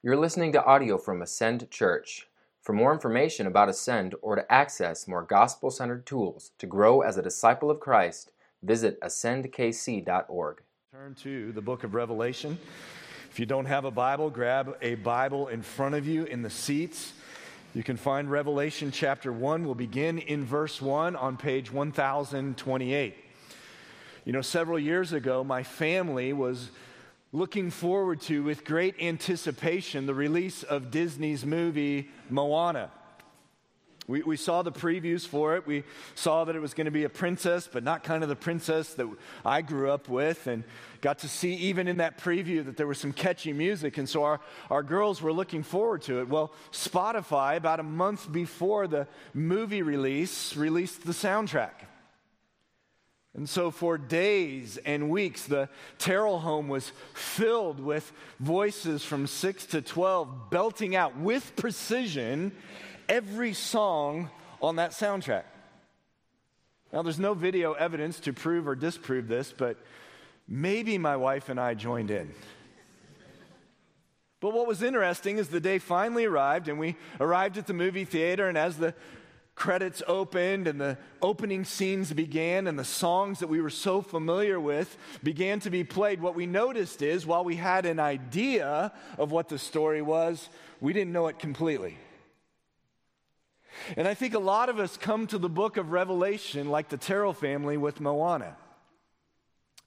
You're listening to audio from Ascend Church. For more information about Ascend or to access more gospel-centered tools to grow as a disciple of Christ, visit ascendkc.org. Turn to the book of Revelation. If you don't have a Bible, grab a Bible in front of you in the seats. You can find Revelation chapter 1. We'll begin in verse 1 on page 1028. You know, several years ago, my family was looking forward to, with great anticipation, the release of Disney's movie Moana. We saw the previews for it. We saw that it was going to be a princess, but not kind of the princess that I grew up with, and got to see even in that preview that there was some catchy music, and so our girls were looking forward to it. Well, Spotify, about a month before the movie release, released the soundtrack. And so for days and weeks, the Terrell home was filled with voices from 6 to 12 belting out with precision every song on that soundtrack. Now, there's no video evidence to prove or disprove this, but maybe my wife and I joined in. But what was interesting is the day finally arrived, and we arrived at the movie theater, and as the credits opened and the opening scenes began and the songs that we were so familiar with began to be played, what we noticed is while we had an idea of what the story was, we didn't know it completely. And I think a lot of us come to the book of Revelation like the Terrell family with Moana.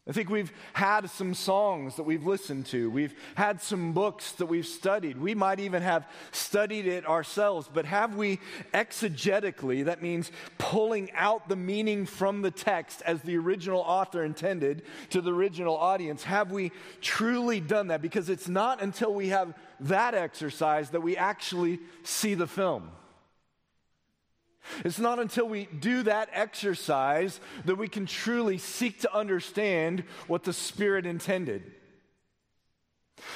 I think we've had some songs that we've listened to. We've had some books that we've studied. We might even have studied it ourselves. But have we exegetically, that means pulling out the meaning from the text as the original author intended to the original audience, have we truly done that? Because it's not until we have that exercise that we actually see the film. It's not until we do that exercise that we can truly seek to understand what the Spirit intended.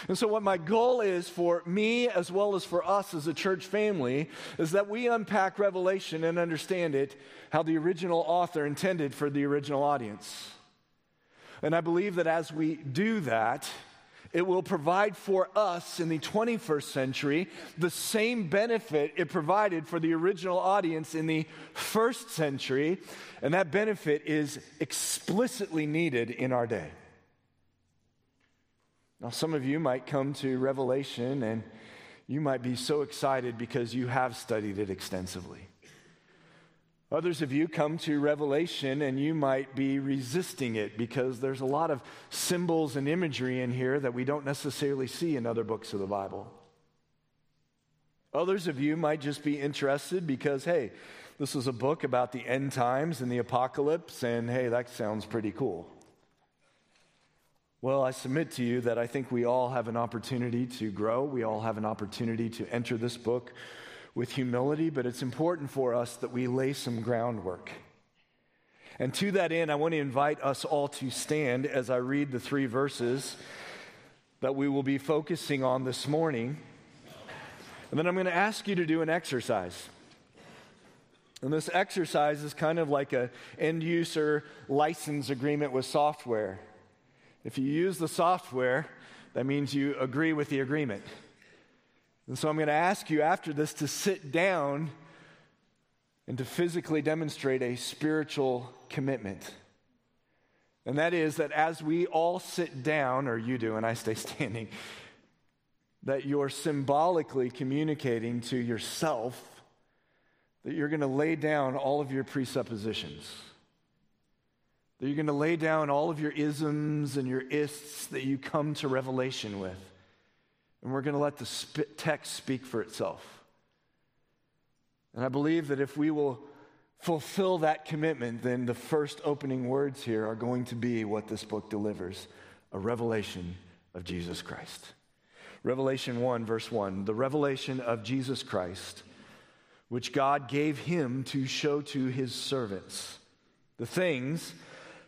And so what my goal is for me as well as for us as a church family is that we unpack Revelation and understand it how the original author intended for the original audience. And I believe that as we do that, it will provide for us in the 21st century the same benefit it provided for the original audience in the first century, and that benefit is explicitly needed in our day. Now, some of you might come to Revelation and you might be so excited because you have studied it extensively. Others of you come to Revelation and you might be resisting it because there's a lot of symbols and imagery in here that we don't necessarily see in other books of the Bible. Others of you might just be interested because, hey, this is a book about the end times and the apocalypse, and hey, that sounds pretty cool. Well, I submit to you that I think we all have an opportunity to grow. We all have an opportunity to enter this book with humility, but it's important for us that we lay some groundwork. And to that end, I want to invite us all to stand as I read the three verses that we will be focusing on this morning. And then I'm going to ask you to do an exercise. And this exercise is kind of like an end-user license agreement with software. If you use the software, that means you agree with the agreement. And so I'm going to ask you after this to sit down and to physically demonstrate a spiritual commitment. And that is that as we all sit down, or you do and I stay standing, that you're symbolically communicating to yourself that you're going to lay down all of your presuppositions, that you're going to lay down all of your isms and your ists that you come to Revelation with. And we're going to let the text speak for itself. And I believe that if we will fulfill that commitment, then the first opening words here are going to be what this book delivers, a revelation of Jesus Christ. Revelation 1, verse 1, the revelation of Jesus Christ, which God gave him to show to his servants, the things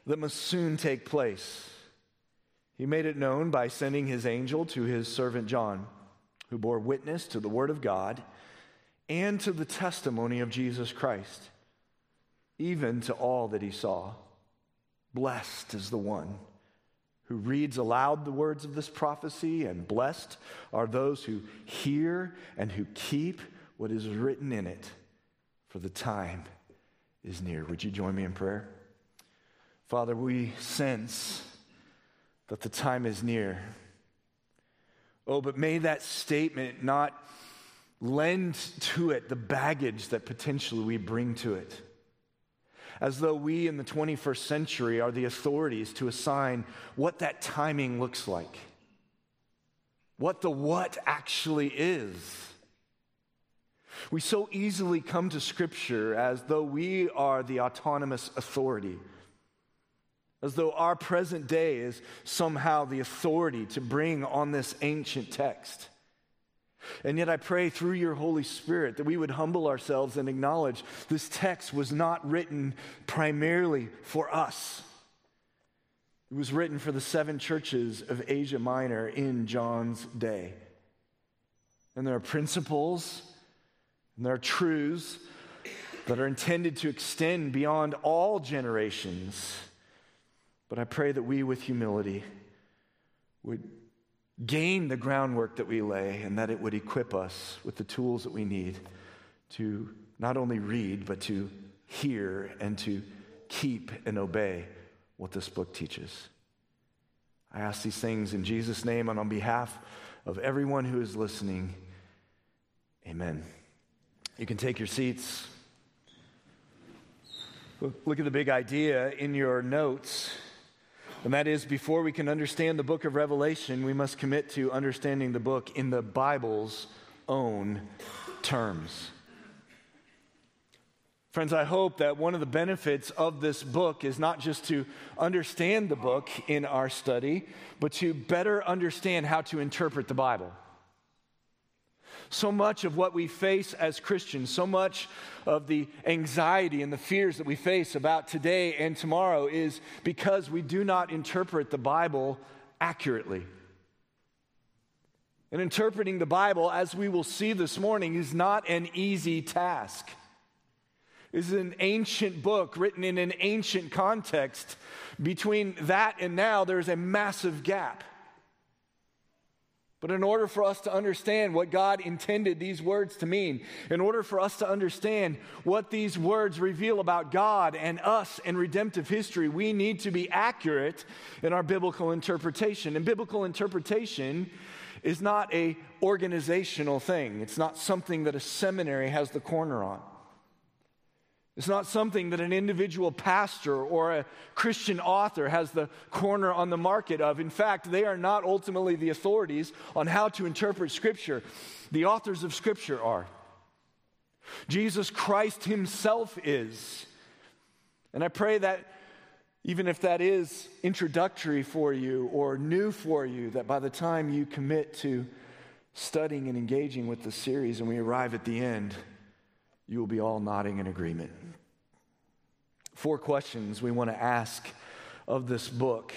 that must soon take place. He made it known by sending his angel to his servant John, who bore witness to the word of God and to the testimony of Jesus Christ, even to all that he saw. Blessed is the one who reads aloud the words of this prophecy, and blessed are those who hear and who keep what is written in it, for the time is near. Would you join me in prayer? Father, we sense that the time is near. Oh, but may that statement not lend to it the baggage that potentially we bring to it, as though we in the 21st century are the authorities to assign what that timing looks like, what the what actually is. We so easily come to Scripture as though we are the autonomous authority, as though our present day is somehow the authority to bring on this ancient text. And yet I pray through your Holy Spirit that we would humble ourselves and acknowledge this text was not written primarily for us. It was written for the seven churches of Asia Minor in John's day. And there are principles and there are truths that are intended to extend beyond all generations. But I pray that we, with humility, would gain the groundwork that we lay, and that it would equip us with the tools that we need to not only read, but to hear and to keep and obey what this book teaches. I ask these things in Jesus' name and on behalf of everyone who is listening. Amen. You can take your seats. Look at the big idea in your notes. And that is, before we can understand the book of Revelation, we must commit to understanding the book in the Bible's own terms. Friends, I hope that one of the benefits of this book is not just to understand the book in our study, but to better understand how to interpret the Bible. So much of what we face as Christians, so much of the anxiety and the fears that we face about today and tomorrow is because we do not interpret the Bible accurately. And interpreting the Bible, as we will see this morning, is not an easy task. It's an ancient book written in an ancient context. Between that and now, there's a massive gap. But in order for us to understand what God intended these words to mean, in order for us to understand what these words reveal about God and us and redemptive history, we need to be accurate in our biblical interpretation. And biblical interpretation is not an organizational thing. It's not something that a seminary has the corner on. It's not something that an individual pastor or a Christian author has the corner on the market of. In fact, they are not ultimately the authorities on how to interpret Scripture. The authors of Scripture are. Jesus Christ himself is. And I pray that even if that is introductory for you or new for you, that by the time you commit to studying and engaging with the series and we arrive at the end, you will be all nodding in agreement. 4 questions we want to ask of this book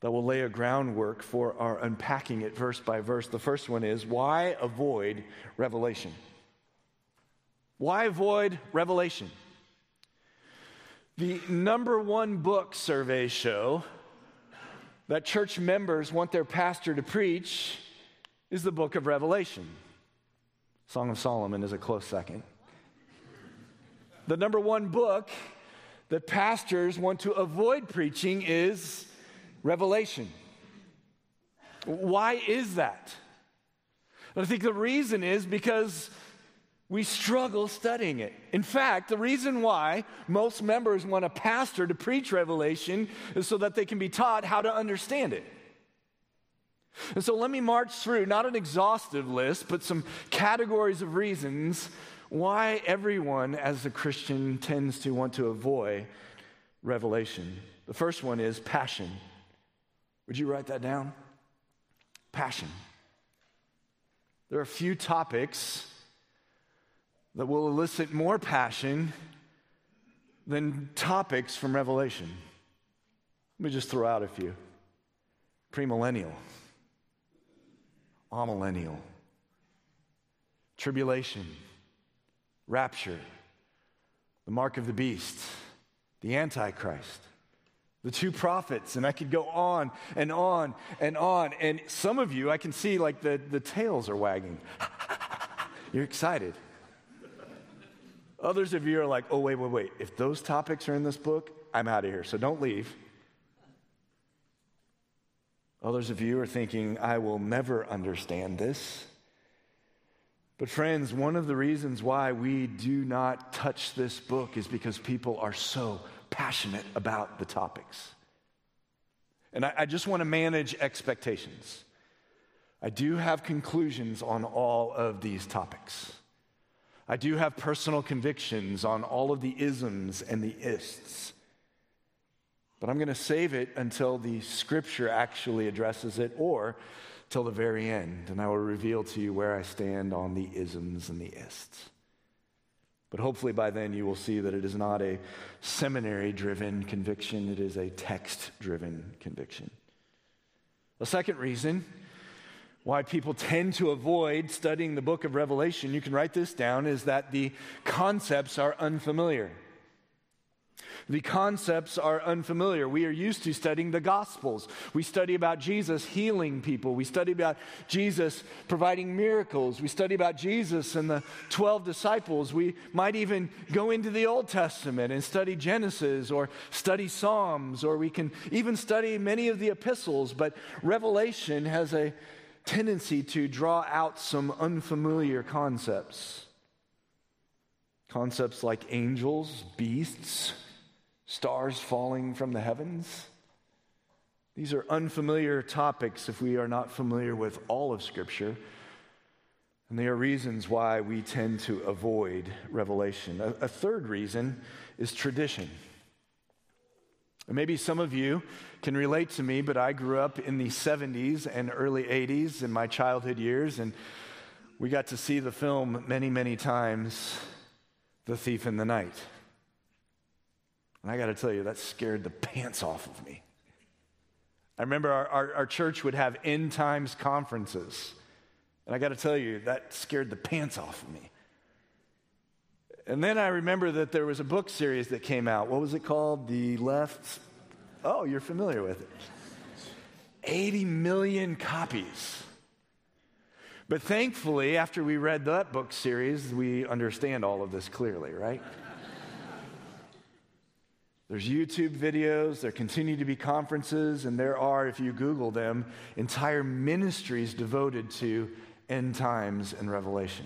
that will lay a groundwork for our unpacking it verse by verse. The first one is, why avoid Revelation? Why avoid Revelation? The number one book surveys show that church members want their pastor to preach is the book of Revelation. Song of Solomon is a close second. The number one book that pastors want to avoid preaching is Revelation. Why is that? I think the reason is because we struggle studying it. In fact, the reason why most members want a pastor to preach Revelation is so that they can be taught how to understand it. And so let me march through, not an exhaustive list, but some categories of reasons why everyone as a Christian tends to want to avoid Revelation. The first one is passion. Would you write that down? Passion. There are few topics that will elicit more passion than topics from Revelation. Let me just throw out a few. Premillennial. Amillennial. Tribulation. Rapture, the mark of the beast, the Antichrist, The two prophets, and I could go on and on and on. And some of you, I can see like the tails are wagging. You're excited. Others of you are like, oh, wait. If those topics are in this book, I'm out of here, so don't leave. Others of you are thinking, I will never understand this. But friends, one of the reasons why we do not touch this book is because people are so passionate about the topics. And I just want to manage expectations. I do have conclusions on all of these topics. I do have personal convictions on all of the isms and the ists. But I'm going to save it until the scripture actually addresses it, or till the very end, and I will reveal to you where I stand on the isms and the ists. But hopefully by then you will see that it is not a seminary-driven conviction, it is a text-driven conviction. A second reason why people tend to avoid studying the book of Revelation, you can write this down, is that the concepts are unfamiliar. The concepts are unfamiliar. We are used to studying the Gospels. We study about Jesus healing people. We study about Jesus providing miracles. We study about Jesus and the 12 disciples. We might even go into the Old Testament and study Genesis or study Psalms, or we can even study many of the epistles. But Revelation has a tendency to draw out some unfamiliar concepts. Concepts like angels, beasts, stars falling from the heavens. These are unfamiliar topics if we are not familiar with all of Scripture. And they are reasons why we tend to avoid Revelation. A third reason is tradition. And maybe some of you can relate to me, but I grew up in the 70s and early 80s in my childhood years, and we got to see the film many, many times, The Thief in the Night. And I got to tell you, that scared the pants off of me. I remember our church would have end times conferences. And I got to tell you, that scared the pants off of me. And then I remember that there was a book series that came out. What was it called? The Left. Oh, you're familiar with it. 80 million copies. But thankfully, after we read that book series, we understand all of this clearly, right? There's YouTube videos, there continue to be conferences, and there are, if you Google them, entire ministries devoted to end times and Revelation.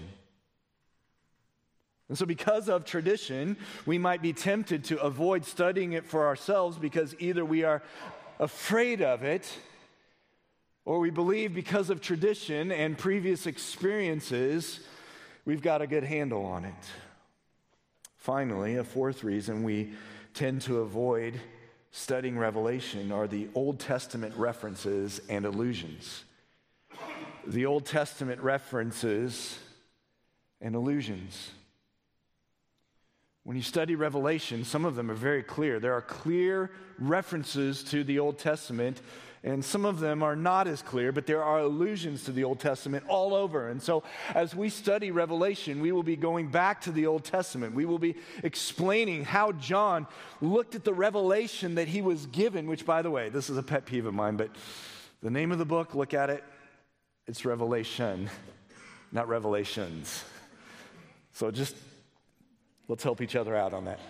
And so because of tradition, we might be tempted to avoid studying it for ourselves because either we are afraid of it, or we believe because of tradition and previous experiences, we've got a good handle on it. Finally, a fourth reason we tend to avoid studying Revelation are the Old Testament references and allusions. The Old Testament references and allusions. When you study Revelation, some of them are very clear. There are clear references to the Old Testament, and some of them are not as clear, but there are allusions to the Old Testament all over. And so as we study Revelation, we will be going back to the Old Testament. We will be explaining how John looked at the revelation that he was given, which, by the way, this is a pet peeve of mine, but the name of the book, look at it, it's Revelation, not Revelations. So just let's help each other out on that.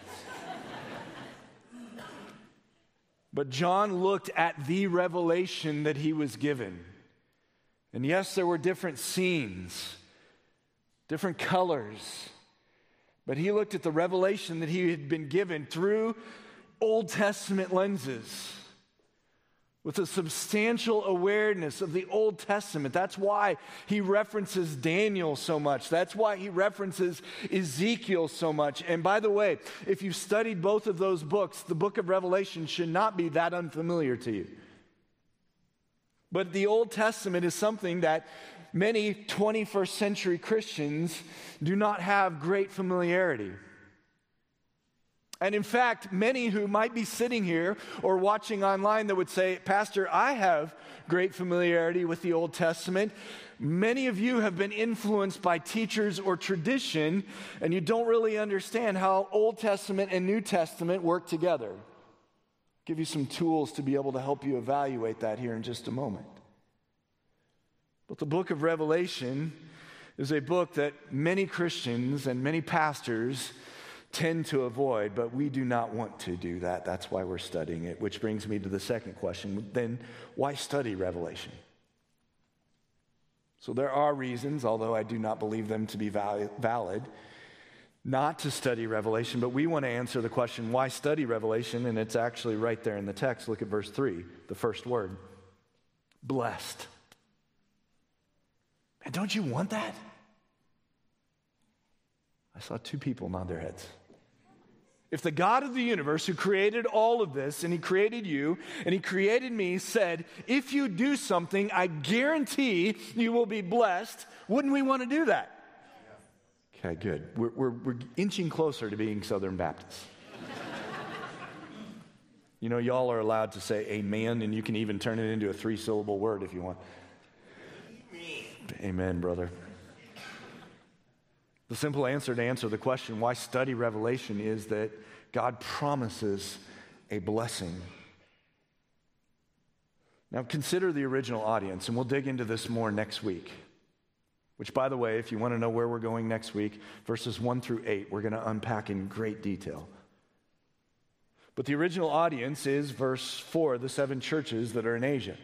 But John looked at the revelation that he was given. And yes, there were different scenes, different colors, but he looked at the revelation that he had been given through Old Testament lenses, with a substantial awareness of the Old Testament. That's why he references Daniel so much. That's why he references Ezekiel so much. And by the way, if you've studied both of those books, the book of Revelation should not be that unfamiliar to you. But the Old Testament is something that many 21st century Christians do not have great familiarity with. And in fact, many who might be sitting here or watching online that would say, Pastor, I have great familiarity with the Old Testament. Many of you have been influenced by teachers or tradition, and you don't really understand how Old Testament and New Testament work together. give you some tools to be able to help you evaluate that here in just a moment. But the book of Revelation is a book that many Christians and many pastors tend to avoid, but we do not want to do that. That's why we're studying it, which brings me to the second question. Then why study Revelation? So there are reasons, although I do not believe them to be valid, not to study Revelation, but we want to answer the question, why study Revelation? And it's actually right there in the text. Look at verse 3, the first word, blessed. And don't you want that? I saw two people nod their heads. If the God of the universe who created all of this, and he created you, and he created me, said, if you do something, I guarantee you will be blessed, wouldn't we want to do that? Yeah. Okay, good. We're inching closer to being Southern Baptists. You know, y'all are allowed to say amen, and you can even turn it into a three-syllable word if you want. Amen, brother. The simple answer to answer the question, why study Revelation, is that God promises a blessing. Now consider the original audience, and we'll dig into this more next week. Which, by the way, if you want to know where we're going next week, verses 1 through 8, we're going to unpack in great detail. But the original audience is, verse 4, the seven churches that are in Asia.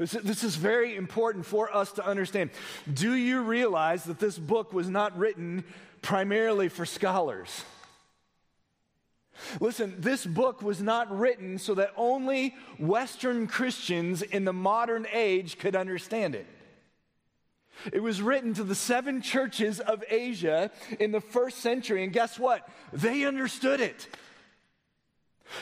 This is very important for us to understand. Do you realize that this book was not written primarily for scholars? Listen, this book was not written so that only Western Christians in the modern age could understand it. It was written to the seven churches of Asia in the first century, and guess what? They understood it.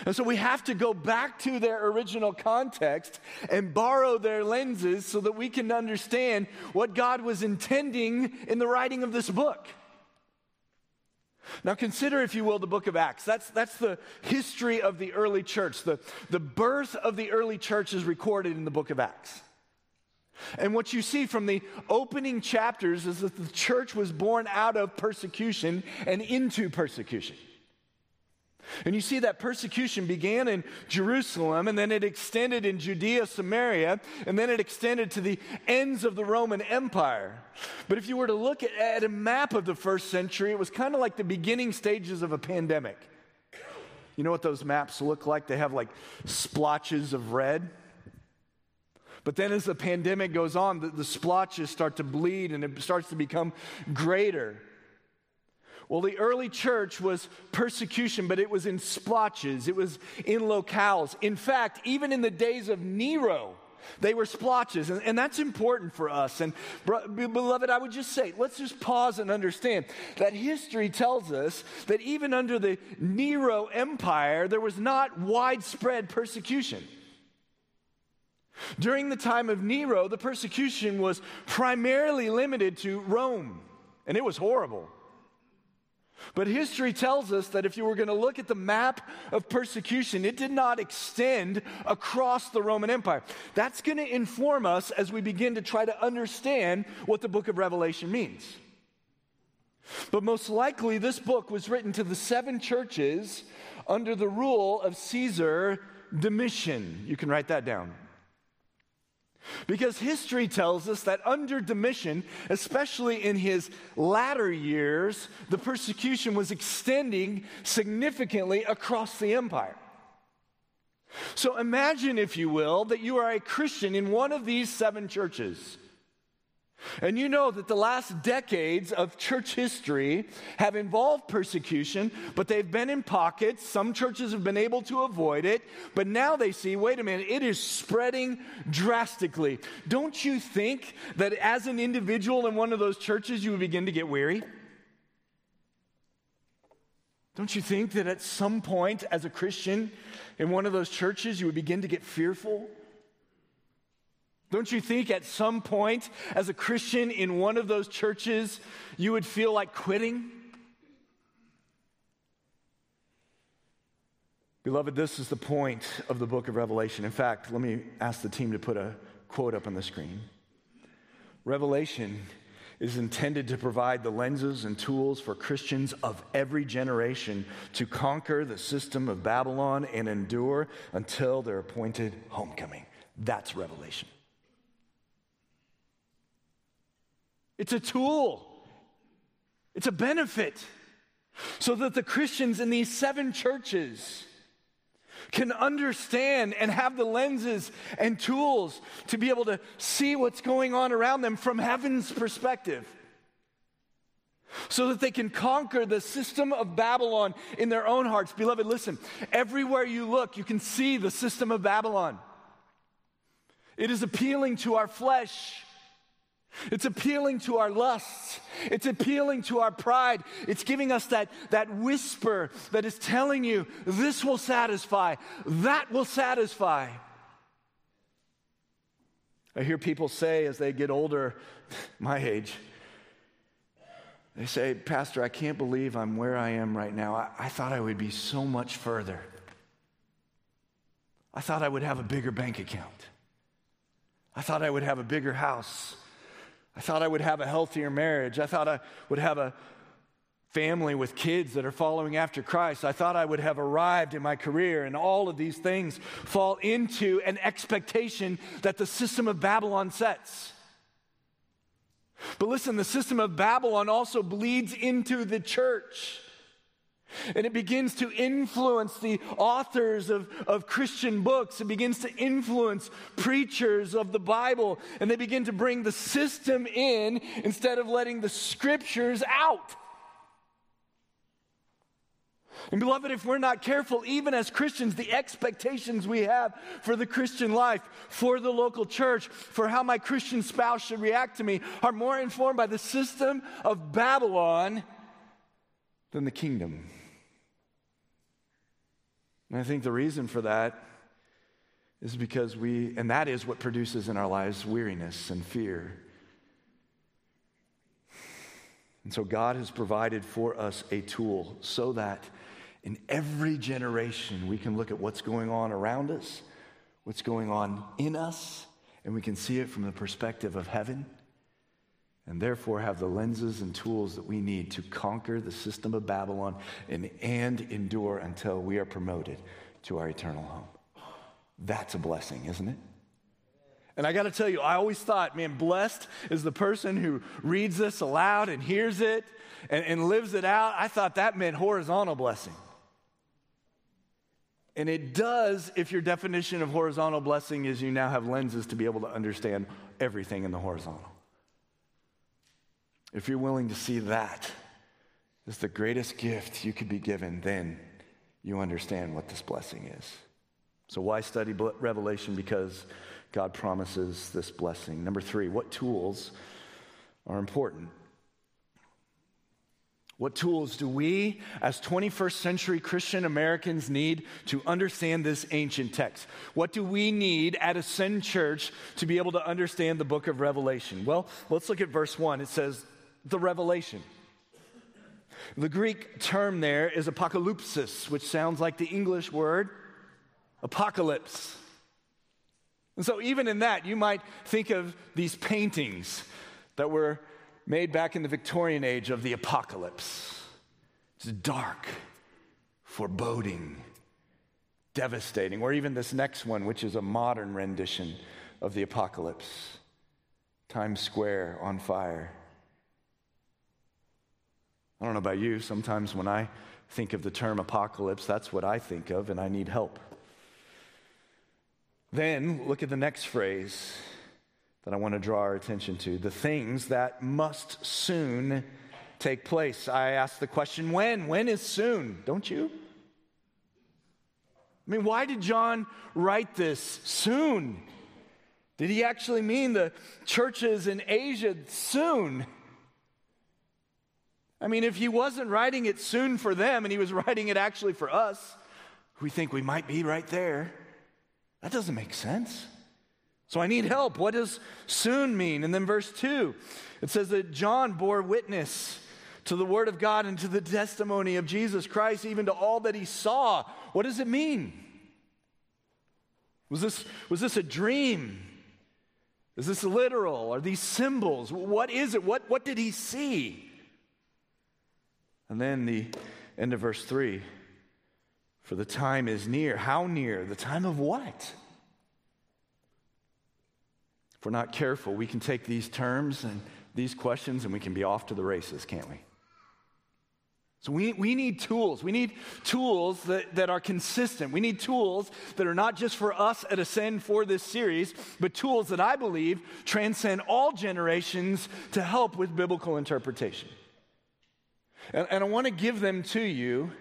And so we have to go back to their original context and borrow their lenses so that we can understand what God was intending in the writing of this book. Now consider, if you will, the book of Acts. That's the history of the early church. The birth of the early church is recorded in the book of Acts. And what you see from the opening chapters is that the church was born out of persecution and into persecution. And you see that persecution began in Jerusalem, and then it extended in Judea, Samaria, and then it extended to the ends of the Roman Empire. But if you were to look at a map of the first century, it was kind of like the beginning stages of a pandemic. You know what those maps look like? They have like splotches of red. But then as the pandemic goes on, the splotches start to bleed, and it starts to become greater. Well, the early church was persecution, but it was in splotches. It was in locales. In fact, even in the days of Nero, they were splotches. And that's important for us. And beloved, I would just say, let's just pause and understand that history tells us that even under the Nero Empire, there was not widespread persecution. During the time of Nero, the persecution was primarily limited to Rome, and it was horrible. But history tells us that if you were going to look at the map of persecution, it did not extend across the Roman Empire. That's going to inform us as we begin to try to understand what the book of Revelation means. But most likely, this book was written to the seven churches under the rule of Caesar Domitian. You can write that down. Because history tells us that under Domitian, especially in his latter years, the persecution was extending significantly across the empire. So imagine, if you will, that you are a Christian in one of these seven churches. And you know that the last decades of church history have involved persecution, but they've been in pockets. Some churches have been able to avoid it, but now they see, wait a minute, it is spreading drastically. Don't you think that as an individual in one of those churches, you would begin to get weary? Don't you think that at some point as a Christian in one of those churches, you would begin to get fearful? Don't you think at some point, as a Christian in one of those churches, you would feel like quitting? Beloved, this is the point of the book of Revelation. In fact, let me ask the team to put a quote up on the screen. Revelation is intended to provide the lenses and tools for Christians of every generation to conquer the system of Babylon and endure until their appointed homecoming. That's Revelation. It's a tool. It's a benefit so that the Christians in these 7 churches can understand and have the lenses and tools to be able to see what's going on around them from heaven's perspective, so that they can conquer the system of Babylon in their own hearts. Beloved, listen, everywhere you look, you can see the system of Babylon. It is appealing to our flesh. It's appealing to our lusts. It's appealing to our pride. It's giving us that whisper that is telling you, this will satisfy, that will satisfy. I hear people say as they get older, my age, they say, Pastor, I can't believe I'm where I am right now. I thought I would be so much further. I thought I would have a bigger bank account. I thought I would have a bigger house. I thought I would have a healthier marriage. I thought I would have a family with kids that are following after Christ. I thought I would have arrived in my career, and all of these things fall into an expectation that the system of Babylon sets. But listen, the system of Babylon also bleeds into the church, and it begins to influence the authors of Christian books. It begins to influence preachers of the Bible. And they begin to bring the system in instead of letting the scriptures out. And beloved, if we're not careful, even as Christians, the expectations we have for the Christian life, for the local church, for how my Christian spouse should react to me, are more informed by the system of Babylon than the kingdom. And I think the reason for that is because and that is what produces in our lives weariness and fear. And so God has provided for us a tool so that in every generation we can look at what's going on around us, what's going on in us, and we can see it from the perspective of heaven, and therefore have the lenses and tools that we need to conquer the system of Babylon and endure until we are promoted to our eternal home. That's a blessing, isn't it? And I got to tell you, I always thought, man, blessed is the person who reads this aloud and hears it and lives it out. I thought that meant horizontal blessing. And it does if your definition of horizontal blessing is you now have lenses to be able to understand everything in the horizontal. If you're willing to see that as the greatest gift you could be given, then you understand what this blessing is. So why study Revelation? Because God promises this blessing. Number 3, what tools are important? What tools do we as 21st century Christian Americans need to understand this ancient text? What do we need at Ascend Church to be able to understand the book of Revelation? Well, let's look at verse 1. It says, the revelation. The Greek term there is apocalypsis, which sounds like the English word apocalypse. And so even in that, you might think of these paintings that were made back in the Victorian age of the apocalypse. It's dark, foreboding, devastating, or even this next one, which is a modern rendition of the apocalypse. Times Square on fire. I don't know about you, sometimes when I think of the term apocalypse, that's what I think of, and I need help. Then look at the next phrase that I want to draw our attention to, the things that must soon take place. I ask the question, when? When is soon? Don't you? I mean, why did John write this soon? Did he actually mean the churches in Asia soon? I mean, if he wasn't writing it soon for them and he was writing it actually for us, we think we might be right there. That doesn't make sense. So I need help. What does soon mean? And then verse 2, it says that John bore witness to the word of God and to the testimony of Jesus Christ, even to all that he saw. What does it mean? Was this a dream? Is this literal? Are these symbols? What is it? What did he see? And then the end of verse 3, for the time is near. How near? The time of what? If we're not careful, we can take these terms and these questions and we can be off to the races, can't we? So we need tools. We need tools that are consistent. We need tools that are not just for us at Ascend for this series, but tools that I believe transcend all generations to help with biblical interpretation. And I want to give them to you,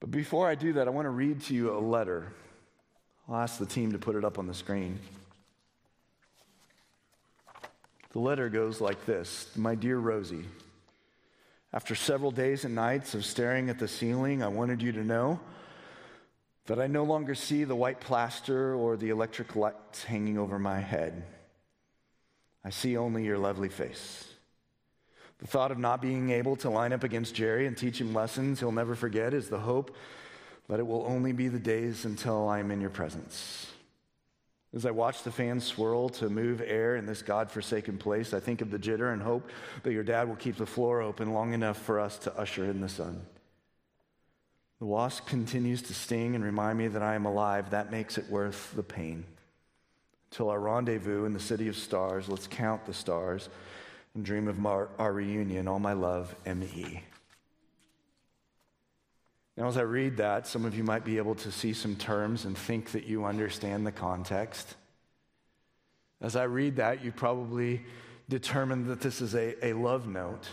but before I do that, I want to read to you a letter. I'll ask the team to put it up on the screen. The letter goes like this. My dear Rosie, after several days and nights of staring at the ceiling, I wanted you to know that I no longer see the white plaster or the electric lights hanging over my head. I see only your lovely face. The thought of not being able to line up against Jerry and teach him lessons he'll never forget is the hope that it will only be the days until I am in your presence. As I watch the fans swirl to move air in this godforsaken place, I think of the jitter and hope that your dad will keep the floor open long enough for us to usher in the sun. The wasp continues to sting and remind me that I am alive. That makes it worth the pain. Till our rendezvous in the city of stars, let's count the stars and dream of our reunion. All my love, M.E. Now, as I read that, some of you might be able to see some terms and think that you understand the context. As I read that, you probably determine that this is a love note.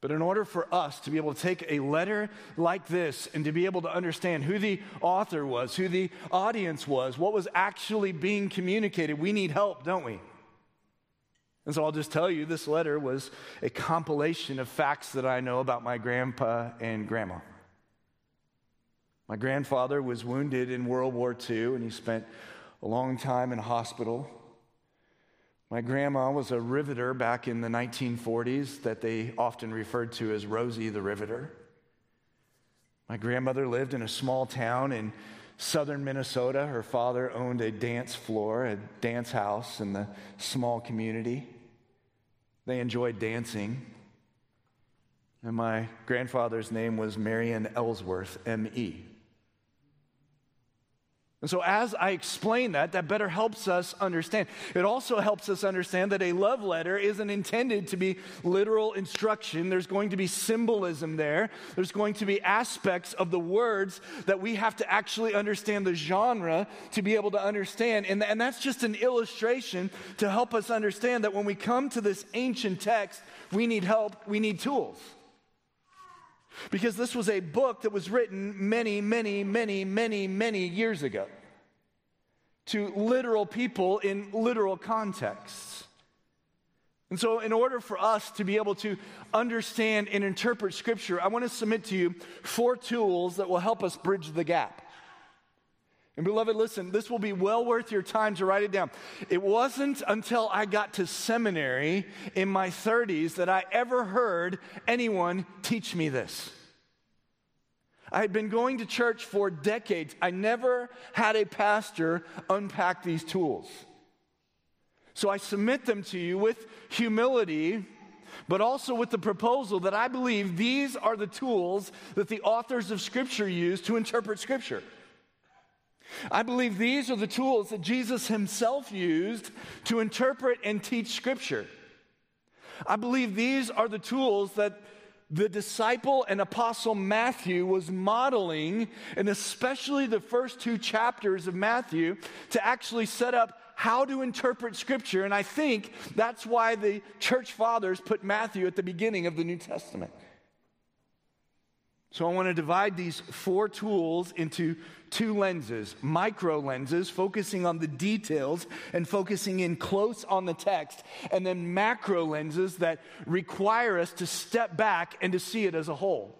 But in order for us to be able to take a letter like this and to be able to understand who the author was, who the audience was, what was actually being communicated, we need help, don't we? And so I'll just tell you, this letter was a compilation of facts that I know about my grandpa and grandma. My grandfather was wounded in World War II, and he spent a long time in hospital. My grandma was a riveter back in the 1940s that they often referred to as Rosie the Riveter. My grandmother lived in a small town in southern Minnesota. Her father owned a dance floor, a dance house in the small community. They enjoyed dancing. And my grandfather's name was Marion Ellsworth, M.E. And so as I explain that better helps us understand. It also helps us understand that a love letter isn't intended to be literal instruction. There's going to be symbolism there. There's going to be aspects of the words that we have to actually understand the genre to be able to understand. And that's just an illustration to help us understand that when we come to this ancient text, we need help, we need tools. Because this was a book that was written many years ago to literal people in literal contexts. And so in order for us to be able to understand and interpret Scripture, I want to submit to you 4 tools that will help us bridge the gap. And beloved, listen, this will be well worth your time to write it down. It wasn't until I got to seminary in my 30s that I ever heard anyone teach me this. I had been going to church for decades. I never had a pastor unpack these tools. So I submit them to you with humility, but also with the proposal that I believe these are the tools that the authors of Scripture use to interpret Scripture. I believe these are the tools that Jesus himself used to interpret and teach Scripture. I believe these are the tools that the disciple and apostle Matthew was modeling, and especially the first 2 chapters of Matthew, to actually set up how to interpret Scripture. And I think that's why the church fathers put Matthew at the beginning of the New Testament. So I want to divide these 4 tools into 2 lenses, micro lenses, focusing on the details and focusing in close on the text, and then macro lenses that require us to step back and to see it as a whole.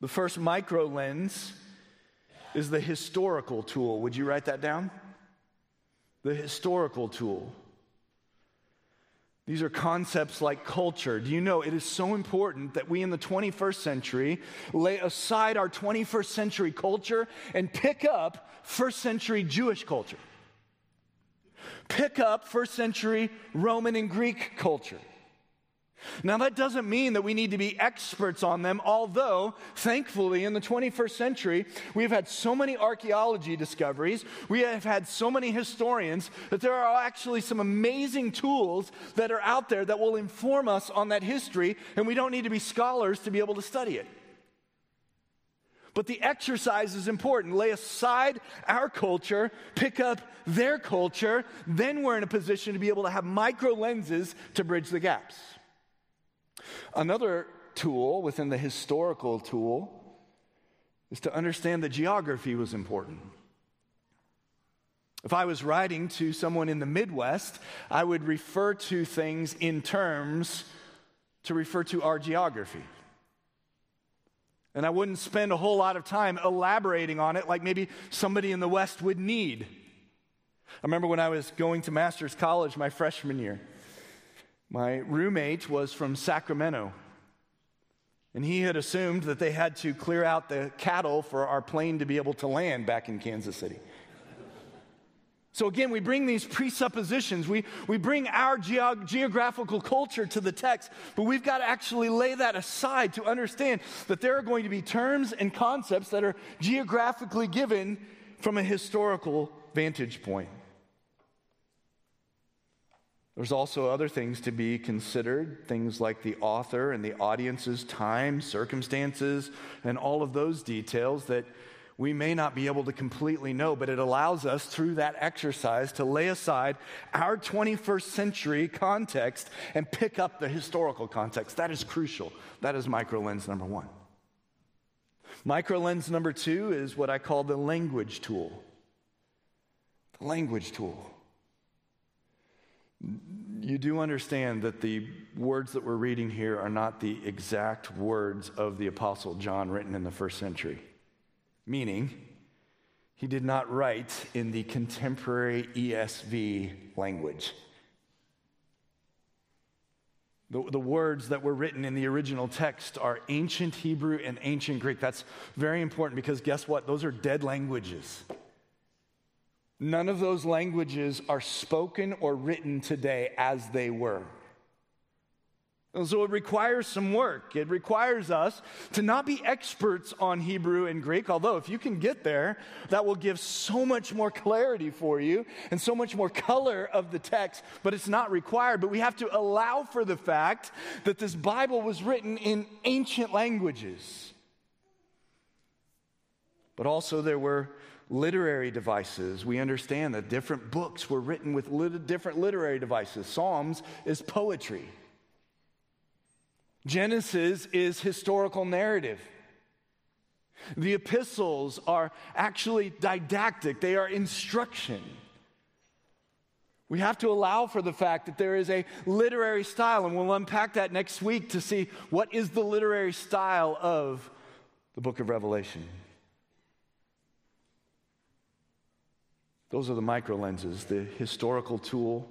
The first micro lens is the historical tool. Would you write that down? The historical tool. These are concepts like culture. Do you know it is so important that we in the 21st century lay aside our 21st century culture and pick up first century Jewish culture. Pick up first century Roman and Greek culture. Now, that doesn't mean that we need to be experts on them, although, thankfully, in the 21st century, we've had so many archaeology discoveries, we have had so many historians, that there are actually some amazing tools that are out there that will inform us on that history, and we don't need to be scholars to be able to study it. But the exercise is important. Lay aside our culture, pick up their culture, then we're in a position to be able to have micro lenses to bridge the gaps. Another tool within the historical tool is to understand that geography was important. If I was writing to someone in the Midwest, I would refer to things in terms to refer to our geography. And I wouldn't spend a whole lot of time elaborating on it like maybe somebody in the West would need. I remember when I was going to Master's College my freshman year, my roommate was from Sacramento, and he had assumed that they had to clear out the cattle for our plane to be able to land back in Kansas City. So again, we bring these presuppositions. We bring our geographical culture to the text, but we've got to actually lay that aside to understand that there are going to be terms and concepts that are geographically given from a historical vantage point. There's also other things to be considered, things like the author and the audience's time, circumstances, and all of those details that we may not be able to completely know, but it allows us through that exercise to lay aside our 21st century context and pick up the historical context. That is crucial. That is micro lens number one. Micro lens number two is what I call the language tool. The language tool. You do understand that the words that we're reading here are not the exact words of the Apostle John written in the first century, meaning he did not write in the contemporary ESV language. The words that were written in the original text are ancient Hebrew and ancient Greek. That's very important because guess what? Those are dead languages. None of those languages are spoken or written today as they were. And so it requires some work. It requires us to not be experts on Hebrew and Greek, although if you can get there, that will give so much more clarity for you and so much more color of the text, but it's not required. But we have to allow for the fact that this Bible was written in ancient languages. But also there were literary devices. We understand that different books were written with different literary devices. Psalms is poetry. Genesis is historical narrative. The epistles are actually didactic. They are instruction. We have to allow for the fact that there is a literary style, and we'll unpack that next week to see what is the literary style of the book of Revelation. Those are the micro lenses, the historical tool,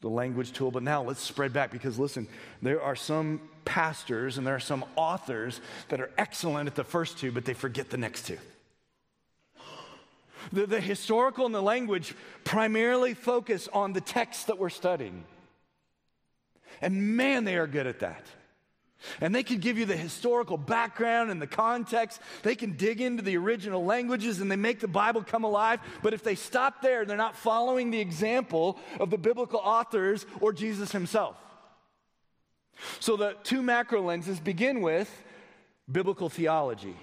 the language tool. But now let's spread back because, listen, there are some pastors and there are some authors that are excellent at the first two, but they forget the next two. The historical and the language primarily focus on the text that we're studying. And man, they are good at that. And they can give you the historical background and the context. They can dig into the original languages and they make the Bible come alive. But if they stop there, they're not following the example of the biblical authors or Jesus himself. So the two macro lenses begin with biblical theology.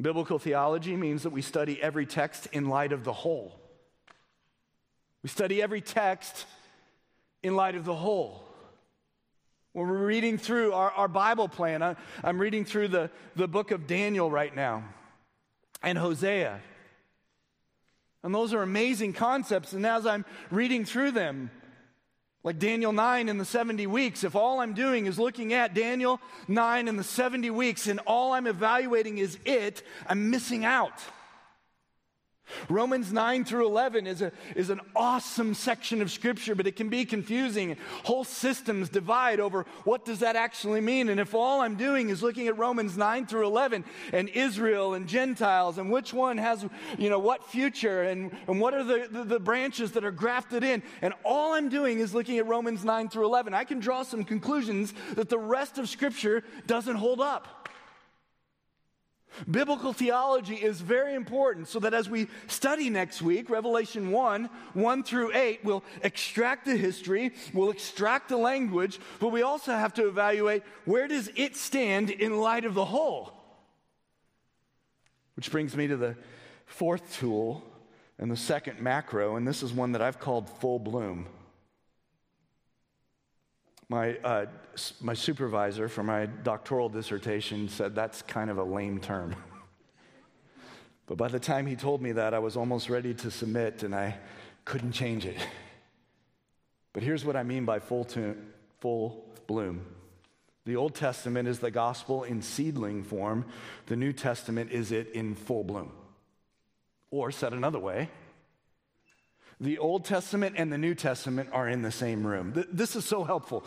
Biblical theology means that we study every text in light of the whole. We study every text in light of the whole. When we're reading through our Bible plan, I'm reading through the book of Daniel right now and Hosea. And those are amazing concepts. And as I'm reading through them, like Daniel 9 and the 70 weeks, if all I'm doing is looking at Daniel 9 and the 70 weeks and all I'm evaluating is it, I'm missing out. Romans 9 through 11 is an awesome section of Scripture, but it can be confusing. Whole systems divide over what does that actually mean. And if all I'm doing is looking at Romans 9 through 11 and Israel and Gentiles and which one has, you know, what future and what are the branches that are grafted in, and all I'm doing is looking at Romans 9 through 11, I can draw some conclusions that the rest of Scripture doesn't hold up. Biblical theology is very important so that as we study next week, Revelation 1 through 8, we'll extract the history, we'll extract the language, but we also have to evaluate where does it stand in light of the whole. Which brings me to the fourth tool and the second macro, and this is one that I've called full bloom. My supervisor for my doctoral dissertation said that's kind of a lame term. But by the time he told me that, I was almost ready to submit, and I couldn't change it. But here's what I mean by full bloom. The Old Testament is the gospel in seedling form. The New Testament is it in full bloom. Or said another way, the Old Testament and the New Testament are in the same room. This is so helpful.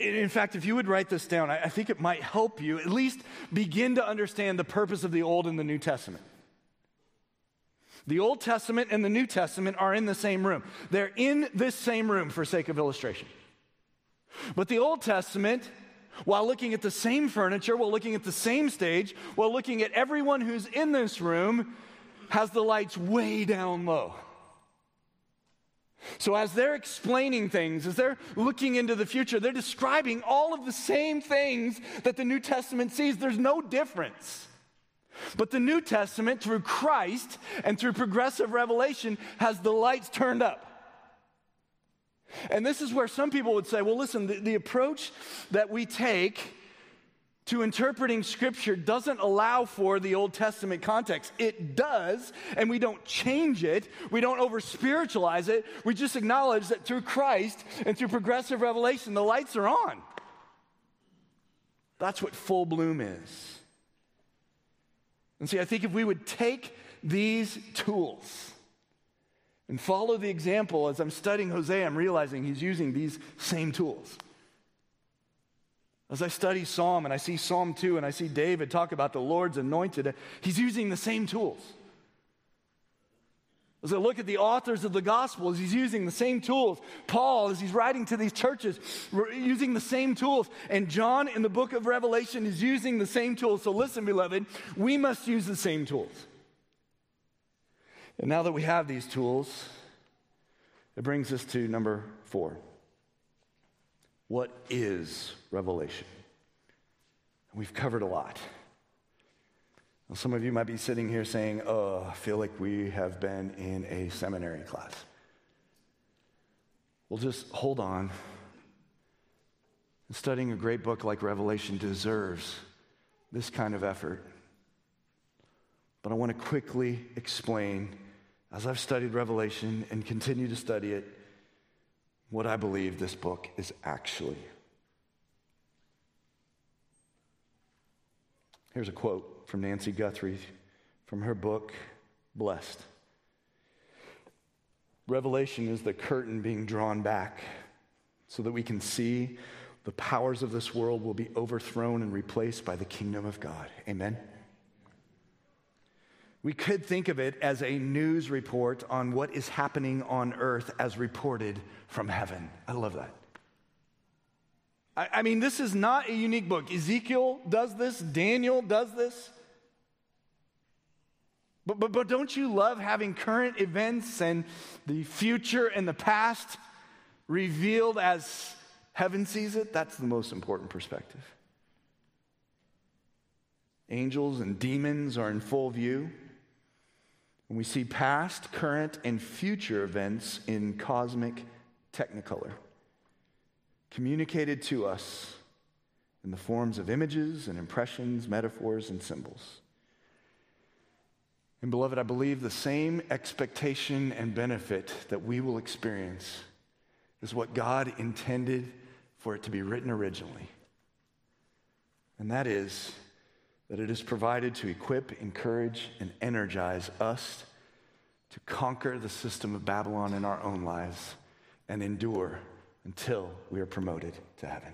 In fact, if you would write this down, I think it might help you at least begin to understand the purpose of the Old and the New Testament. The Old Testament and the New Testament are in the same room. They're in this same room for sake of illustration. But the Old Testament, while looking at the same furniture, while looking at the same stage, while looking at everyone who's in this room, has the lights way down low. So as they're explaining things, as they're looking into the future, they're describing all of the same things that the New Testament sees. There's no difference. But the New Testament, through Christ and through progressive revelation, has the lights turned up. And this is where some people would say, well, listen, the approach that we take to interpreting Scripture doesn't allow for the Old Testament context. It does, and we don't change it. We don't over-spiritualize it. We just acknowledge that through Christ and through progressive revelation, the lights are on. That's what full bloom is. And see, I think if we would take these tools and follow the example, as I'm studying Hosea, I'm realizing he's using these same tools. As I study Psalm, and I see Psalm 2, and I see David talk about the Lord's anointed, he's using the same tools. As I look at the authors of the Gospels, he's using the same tools. Paul, as he's writing to these churches, using the same tools. And John, in the book of Revelation, is using the same tools. So listen, beloved, we must use the same tools. And now that we have these tools, it brings us to number 4. What is revelation? We've covered a lot. Now, some of you might be sitting here saying, oh, I feel like we have been in a seminary class. Well, just hold on. Studying a great book like Revelation deserves this kind of effort. But I want to quickly explain, as I've studied Revelation and continue to study it, what I believe this book is actually. Here's a quote from Nancy Guthrie from her book, Blessed. Revelation is the curtain being drawn back so that we can see the powers of this world will be overthrown and replaced by the kingdom of God. Amen? We could think of it as a news report on what is happening on earth as reported from heaven. I love that. I mean, this is not a unique book. Ezekiel does this. Daniel does this. But don't you love having current events and the future and the past revealed as heaven sees it? That's the most important perspective. Angels and demons are in full view. And we see past, current, and future events in cosmic technicolor, communicated to us in the forms of images and impressions, metaphors, and symbols. And beloved, I believe the same expectation and benefit that we will experience is what God intended for it to be written originally. And that is that it is provided to equip, encourage, and energize us to conquer the system of Babylon in our own lives and endure until we are promoted to heaven.